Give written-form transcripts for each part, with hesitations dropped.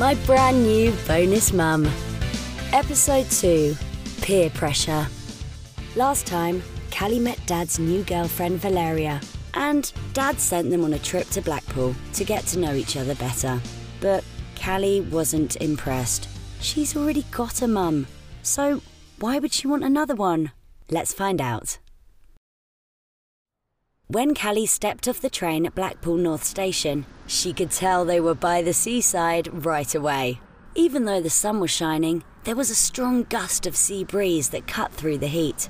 my brand new bonus mum. Episode 2, Peer Pressure. Last time, Callie met Dad's new girlfriend Valeria, and Dad sent them on a trip to Blackpool to get to know each other better. But Callie wasn't impressed. She's already got a mum, so why would she want another one? Let's find out. When Callie stepped off the train at Blackpool North Station, she could tell they were by the seaside right away. Even though the sun was shining, there was a strong gust of sea breeze that cut through the heat.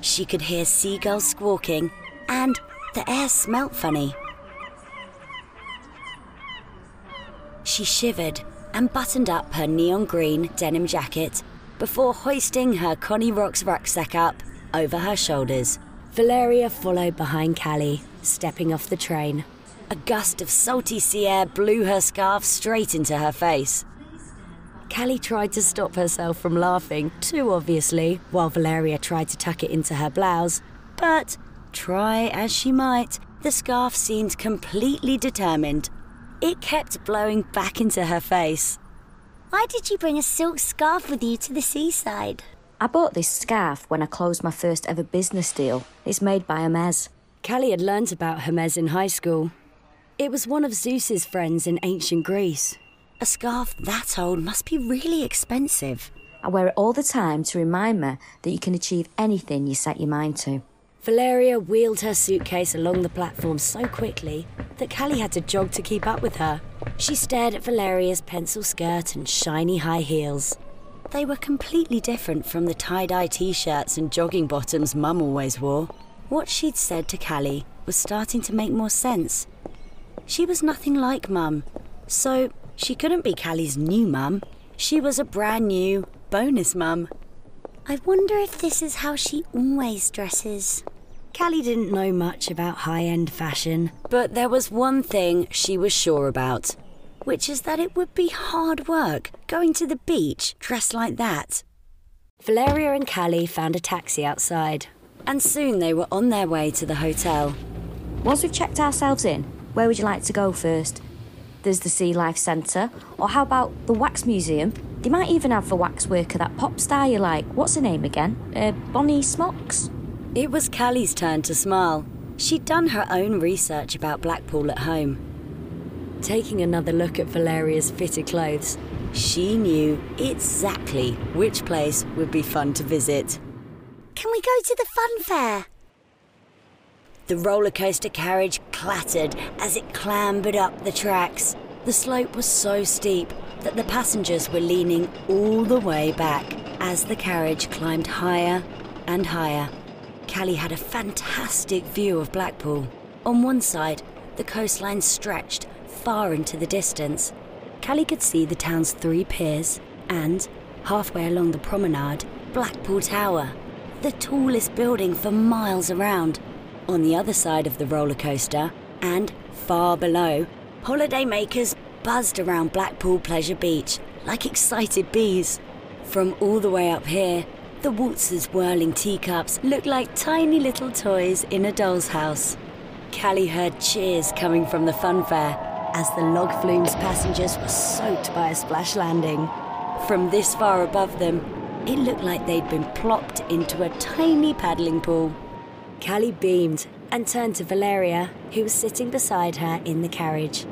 She could hear seagulls squawking, and the air smelt funny. She shivered and buttoned up her neon green denim jacket before hoisting her Connie Rocks rucksack up over her shoulders. Valeria followed behind Callie, stepping off the train. A gust of salty sea air blew her scarf straight into her face. Callie tried to stop herself from laughing, too obviously, while Valeria tried to tuck it into her blouse, but try as she might, the scarf seemed completely determined. It kept blowing back into her face. Why did you bring a silk scarf with you to the seaside? I bought this scarf when I closed my first ever business deal. It's made by Hermes. Callie had learnt about Hermes in high school. It was one of Zeus's friends in ancient Greece. A scarf that old must be really expensive. I wear it all the time to remind me that you can achieve anything you set your mind to. Valeria wheeled her suitcase along the platform so quickly that Callie had to jog to keep up with her. She stared at Valeria's pencil skirt and shiny high heels. They were completely different from the tie-dye t-shirts and jogging bottoms Mum always wore. What she'd said to Callie was starting to make more sense. She was nothing like Mum, so she couldn't be Callie's new Mum. She was a brand new bonus Mum. I wonder if this is how she always dresses. Callie didn't know much about high-end fashion, but there was one thing she was sure about, which is that it would be hard work going to the beach dressed like that. Valeria and Callie found a taxi outside, and soon they were on their way to the hotel. Once we've checked ourselves in, where would you like to go first? There's the Sea Life Centre, or how about the Wax Museum? They might even have the wax worker, that pop star you like. What's her name again? Bonnie Smocks? It was Callie's turn to smile. She'd done her own research about Blackpool at home. Taking another look at Valeria's fitted clothes, she knew exactly which place would be fun to visit. Can we go to the fun fair? The roller coaster carriage clattered as it clambered up the tracks. The slope was so steep that the passengers were leaning all the way back as the carriage climbed higher and higher. Callie had a fantastic view of Blackpool. On one side, the coastline stretched far into the distance. Callie could see the town's 3 piers and, halfway along the promenade, Blackpool Tower, the tallest building for miles around. On the other side of the roller coaster, and far below, holidaymakers buzzed around Blackpool Pleasure Beach like excited bees. From all the way up here, the waltzers' whirling teacups looked like tiny little toys in a doll's house. Callie heard cheers coming from the fun fair, as the log flume's passengers were soaked by a splash landing. From this far above them, it looked like they'd been plopped into a tiny paddling pool. Callie beamed and turned to Valeria, who was sitting beside her in the carriage.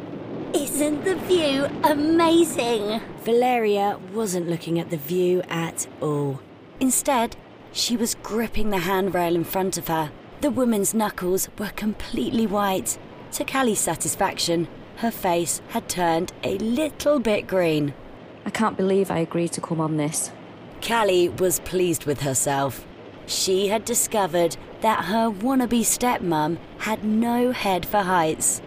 Isn't the view amazing? Valeria wasn't looking at the view at all. Instead, she was gripping the handrail in front of her. The woman's knuckles were completely white. To Callie's satisfaction, her face had turned a little bit green. I can't believe I agreed to come on this. Callie was pleased with herself. She had discovered that her wannabe stepmum had no head for heights.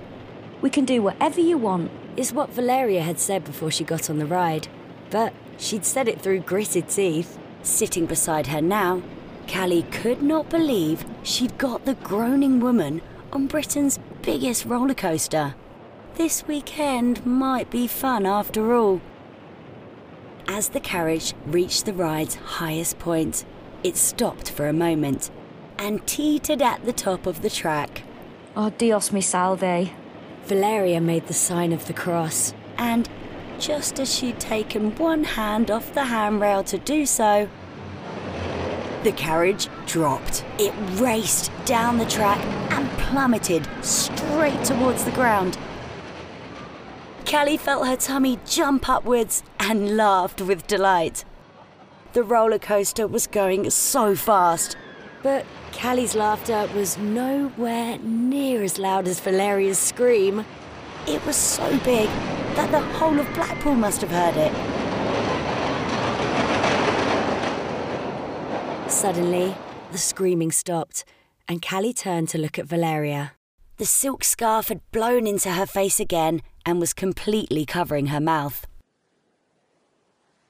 We can do whatever you want, is what Valeria had said before she got on the ride. But she'd said it through gritted teeth. Sitting beside her now, Callie could not believe she'd got the groaning woman on Britain's biggest roller coaster. This weekend might be fun after all. As the carriage reached the ride's highest point, it stopped for a moment and teetered at the top of the track. Oh, Dios me salve. Valeria made the sign of the cross, and just as she'd taken one hand off the handrail to do so, the carriage dropped. It raced down the track and plummeted straight towards the ground. Callie felt her tummy jump upwards and laughed with delight. The roller coaster was going so fast, but Callie's laughter was nowhere near as loud as Valeria's scream. It was so big that the whole of Blackpool must have heard it. Suddenly, the screaming stopped, and Callie turned to look at Valeria. The silk scarf had blown into her face again and was completely covering her mouth.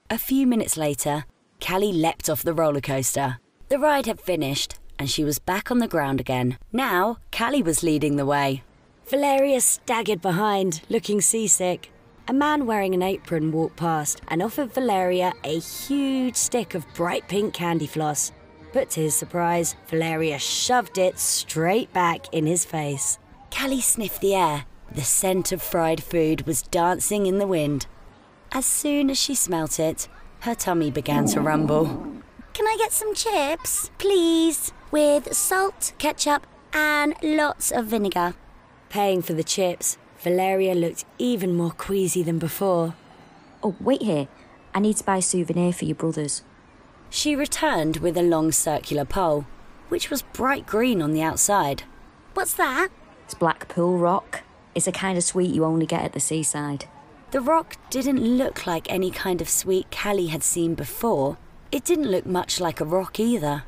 A few minutes later, Callie leapt off the roller coaster. The ride had finished, and she was back on the ground again. Now, Callie was leading the way. Valeria staggered behind, looking seasick. A man wearing an apron walked past and offered Valeria a huge stick of bright pink candy floss. But to his surprise, Valeria shoved it straight back in his face. Callie sniffed the air. The scent of fried food was dancing in the wind. As soon as she smelt it, her tummy began to rumble. Can I get some chips, please? With salt, ketchup, and lots of vinegar. Paying for the chips, Valeria looked even more queasy than before. Oh, wait here. I need to buy a souvenir for your brothers. She returned with a long circular pole, which was bright green on the outside. What's that? It's Blackpool rock. It's a kind of sweet you only get at the seaside. The rock didn't look like any kind of sweet Callie had seen before. It didn't look much like a rock either.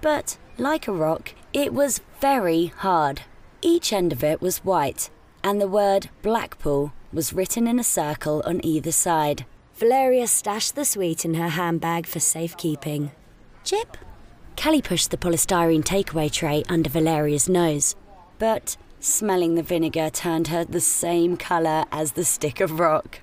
But, like a rock, it was very hard. Each end of it was white, and the word Blackpool was written in a circle on either side. Valeria stashed the sweet in her handbag for safekeeping. Chip? Callie pushed the polystyrene takeaway tray under Valeria's nose, but smelling the vinegar turned her the same colour as the stick of rock.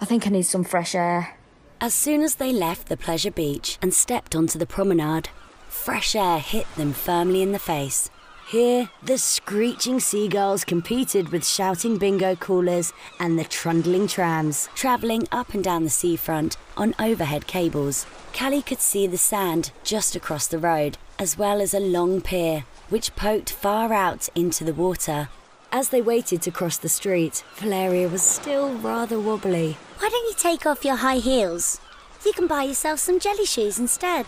I think I need some fresh air. As soon as they left the pleasure beach and stepped onto the promenade, fresh air hit them firmly in the face. Here, the screeching seagulls competed with shouting bingo callers and the trundling trams. Travelling up and down the seafront on overhead cables, Callie could see the sand just across the road, as well as a long pier, which poked far out into the water. As they waited to cross the street, Valeria was still rather wobbly. Why don't you take off your high heels? You can buy yourself some jelly shoes instead.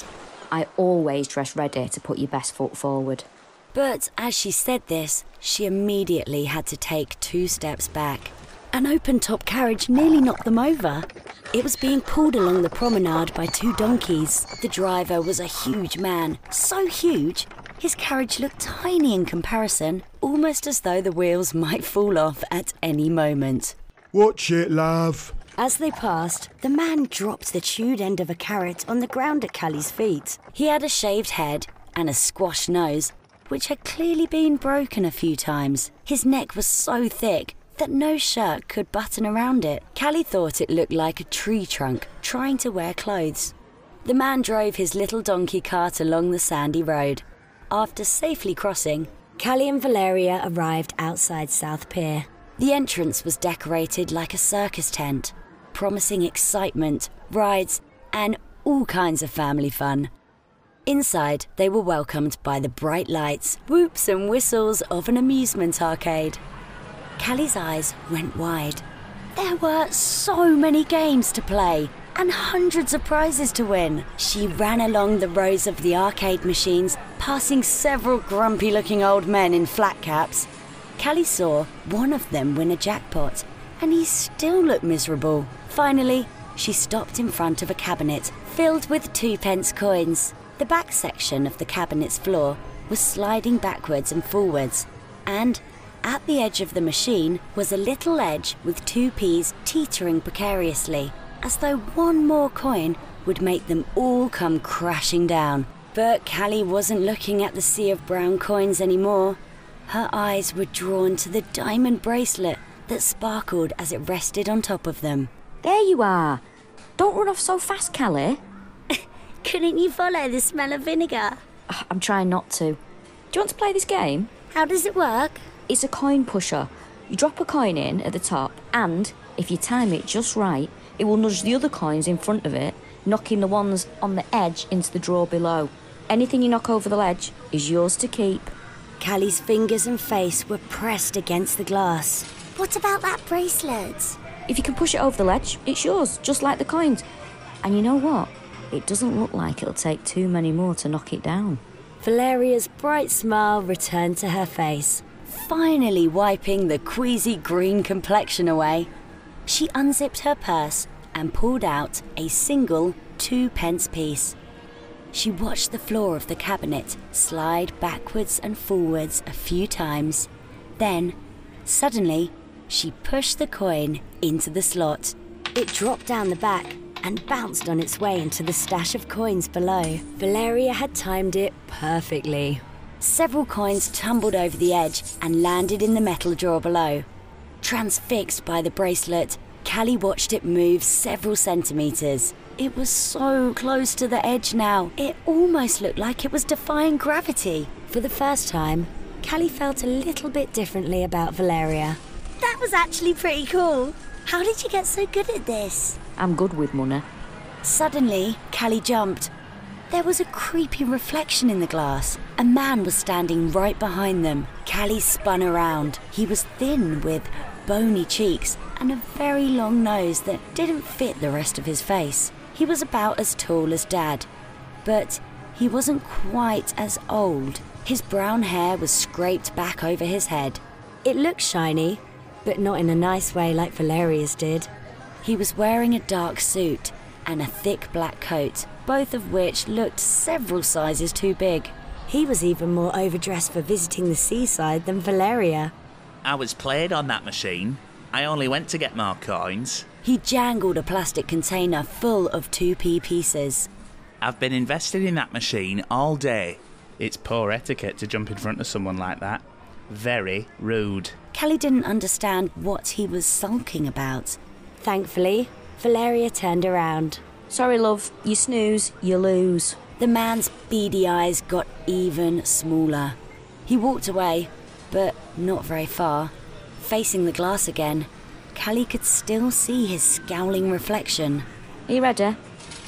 I always dress ready to put your best foot forward. But as she said this, she immediately had to take 2 steps back. An open-top carriage nearly knocked them over. It was being pulled along the promenade by 2 donkeys. The driver was a huge man, so huge, his carriage looked tiny in comparison, almost as though the wheels might fall off at any moment. Watch it, love. As they passed, the man dropped the chewed end of a carrot on the ground at Callie's feet. He had a shaved head and a squashed nose, which had clearly been broken a few times. His neck was so thick that no shirt could button around it. Callie thought it looked like a tree trunk trying to wear clothes. The man drove his little donkey cart along the sandy road. After safely crossing, Callie and Valeria arrived outside South Pier. The entrance was decorated like a circus tent, promising excitement, rides, and all kinds of family fun. Inside, they were welcomed by the bright lights, whoops and whistles of an amusement arcade. Callie's eyes went wide. There were so many games to play, and hundreds of prizes to win. She ran along the rows of the arcade machines, passing several grumpy-looking old men in flat caps. Callie saw one of them win a jackpot, and he still looked miserable. Finally, she stopped in front of a cabinet filled with 2-pence coins. The back section of the cabinet's floor was sliding backwards and forwards, and at the edge of the machine was a little edge with 2 peas teetering precariously, as though one more coin would make them all come crashing down. But Callie wasn't looking at the sea of brown coins anymore. Her eyes were drawn to the diamond bracelet that sparkled as it rested on top of them. There you are. Don't run off so fast, Callie. Couldn't you follow the smell of vinegar? I'm trying not to. Do you want to play this game? How does it work? It's a coin pusher. You drop a coin in at the top and If you time it just right, it will nudge the other coins in front of it, knocking the ones on the edge into the drawer below. Anything you knock over the ledge is yours to keep. Callie's fingers and face were pressed against the glass. What about that bracelet? If you can push it over the ledge, it's yours, just like the coins. And you know what? It doesn't look like it'll take too many more to knock it down. Valeria's bright smile returned to her face, finally wiping the queasy green complexion away. She unzipped her purse and pulled out a single 2p piece. She watched the floor of the cabinet slide backwards and forwards a few times. Then, suddenly, she pushed the coin into the slot. It dropped down the back and bounced on its way into the stash of coins below. Valeria had timed it perfectly. Several coins tumbled over the edge and landed in the metal drawer below. Transfixed by the bracelet, Callie watched it move several centimetres. It was so close to the edge now, it almost looked like it was defying gravity. For the first time, Callie felt a little bit differently about Valeria. That was actually pretty cool. How did you get so good at this? I'm good with money. Suddenly, Callie jumped. There was a creepy reflection in the glass. A man was standing right behind them. Callie spun around. He was thin with bony cheeks and a very long nose that didn't fit the rest of his face. He was about as tall as Dad, but he wasn't quite as old. His brown hair was scraped back over his head. It looked shiny, but not in a nice way like Valeria's did. He was wearing a dark suit and a thick black coat, both of which looked several sizes too big. He was even more overdressed for visiting the seaside than Valeria. I was played on that machine. I only went to get more coins. He jangled a plastic container full of 2p pieces. I've been invested in that machine all day. It's poor etiquette to jump in front of someone like that. Very rude. Callie didn't understand what he was sulking about. Thankfully, Valeria turned around. Sorry, love. You snooze, you lose. The man's beady eyes got even smaller. He walked away, but not very far. Facing the glass again, Callie could still see his scowling reflection. Are you ready?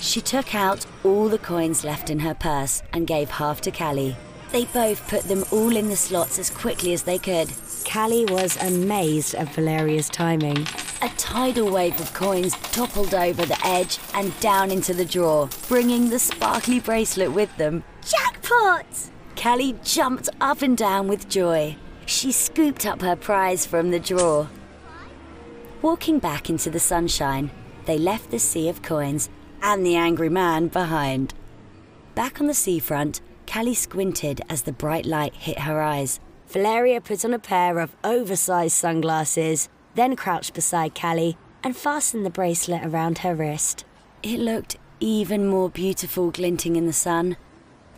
She took out all the coins left in her purse and gave half to Callie. They both put them all in the slots as quickly as they could. Callie was amazed at Valeria's timing. A tidal wave of coins toppled over the edge and down into the drawer, bringing the sparkly bracelet with them. Jackpot! Callie jumped up and down with joy. She scooped up her prize from the drawer. Walking back into the sunshine, they left the sea of coins and the angry man behind. Back on the seafront, Callie squinted as the bright light hit her eyes. Valeria put on a pair of oversized sunglasses, then crouched beside Callie and fastened the bracelet around her wrist. It looked even more beautiful glinting in the sun.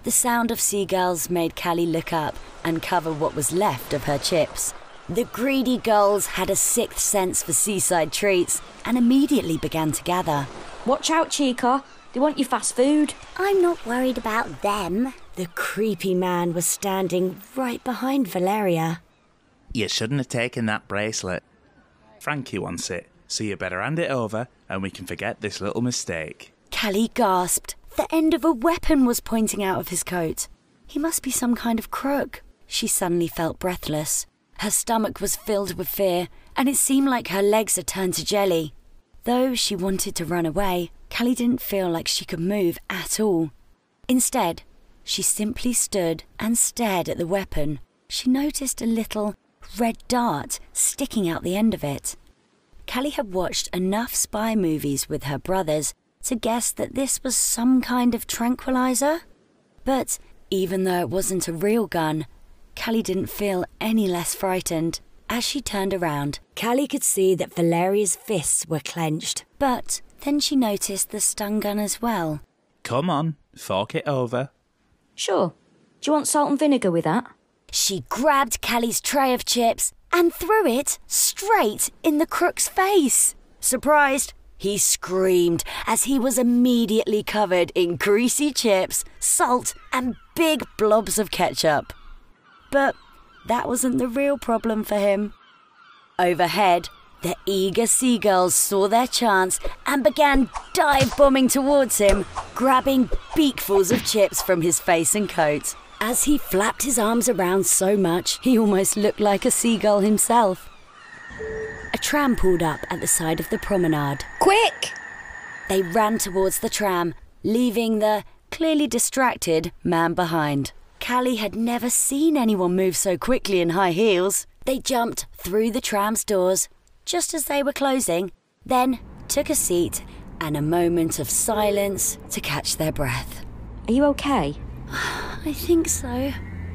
The sound of seagulls made Callie look up and cover what was left of her chips. The greedy gulls had a sixth sense for seaside treats and immediately began to gather. Watch out, Chica. They want your fast food. I'm not worried about them. The creepy man was standing right behind Valeria. You shouldn't have taken that bracelet. Frankie wants it, so you better hand it over and we can forget this little mistake. Callie gasped. The end of a weapon was pointing out of his coat. He must be some kind of crook. She suddenly felt breathless. Her stomach was filled with fear, and it seemed like her legs had turned to jelly. Though she wanted to run away, Callie didn't feel like she could move at all. Instead, she simply stood and stared at the weapon. She noticed a little red dart sticking out the end of it. Callie had watched enough spy movies with her brothers to guess that this was some kind of tranquilizer. But even though it wasn't a real gun, Callie didn't feel any less frightened. As she turned around, Callie could see that Valeria's fists were clenched, but then she noticed the stun gun as well. Come on, fork it over. Sure. Do you want salt and vinegar with that? She grabbed Callie's tray of chips and threw it straight in the crook's face. Surprised, he screamed as he was immediately covered in greasy chips, salt and big blobs of ketchup. But that wasn't the real problem for him. Overhead, The eager seagulls saw their chance and began dive-bombing towards him, grabbing beakfuls of chips from his face and coat. As he flapped his arms around so much, he almost looked like a seagull himself. A tram pulled up at the side of the promenade. Quick! They ran towards the tram, leaving the clearly distracted man behind. Callie had never seen anyone move so quickly in high heels. They jumped through the tram's doors just as they were closing, then took a seat and a moment of silence to catch their breath. Are you okay? I think so.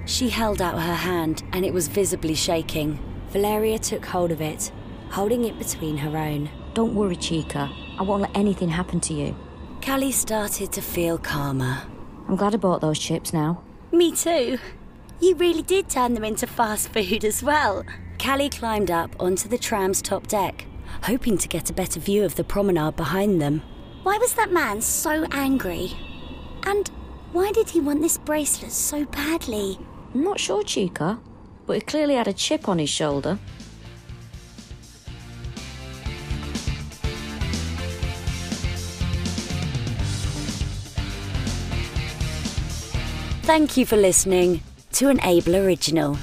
She held out her hand and it was visibly shaking. Valeria took hold of it, holding it between her own. Don't worry, Chica. I won't let anything happen to you. Callie started to feel calmer. I'm glad I bought those chips now. Me too. You really did turn them into fast food as well. Callie climbed up onto the tram's top deck, hoping to get a better view of the promenade behind them. Why was that man so angry? And why did he want this bracelet so badly? I'm not sure, Chica, but he clearly had a chip on his shoulder. Thank you for listening to an Abel original.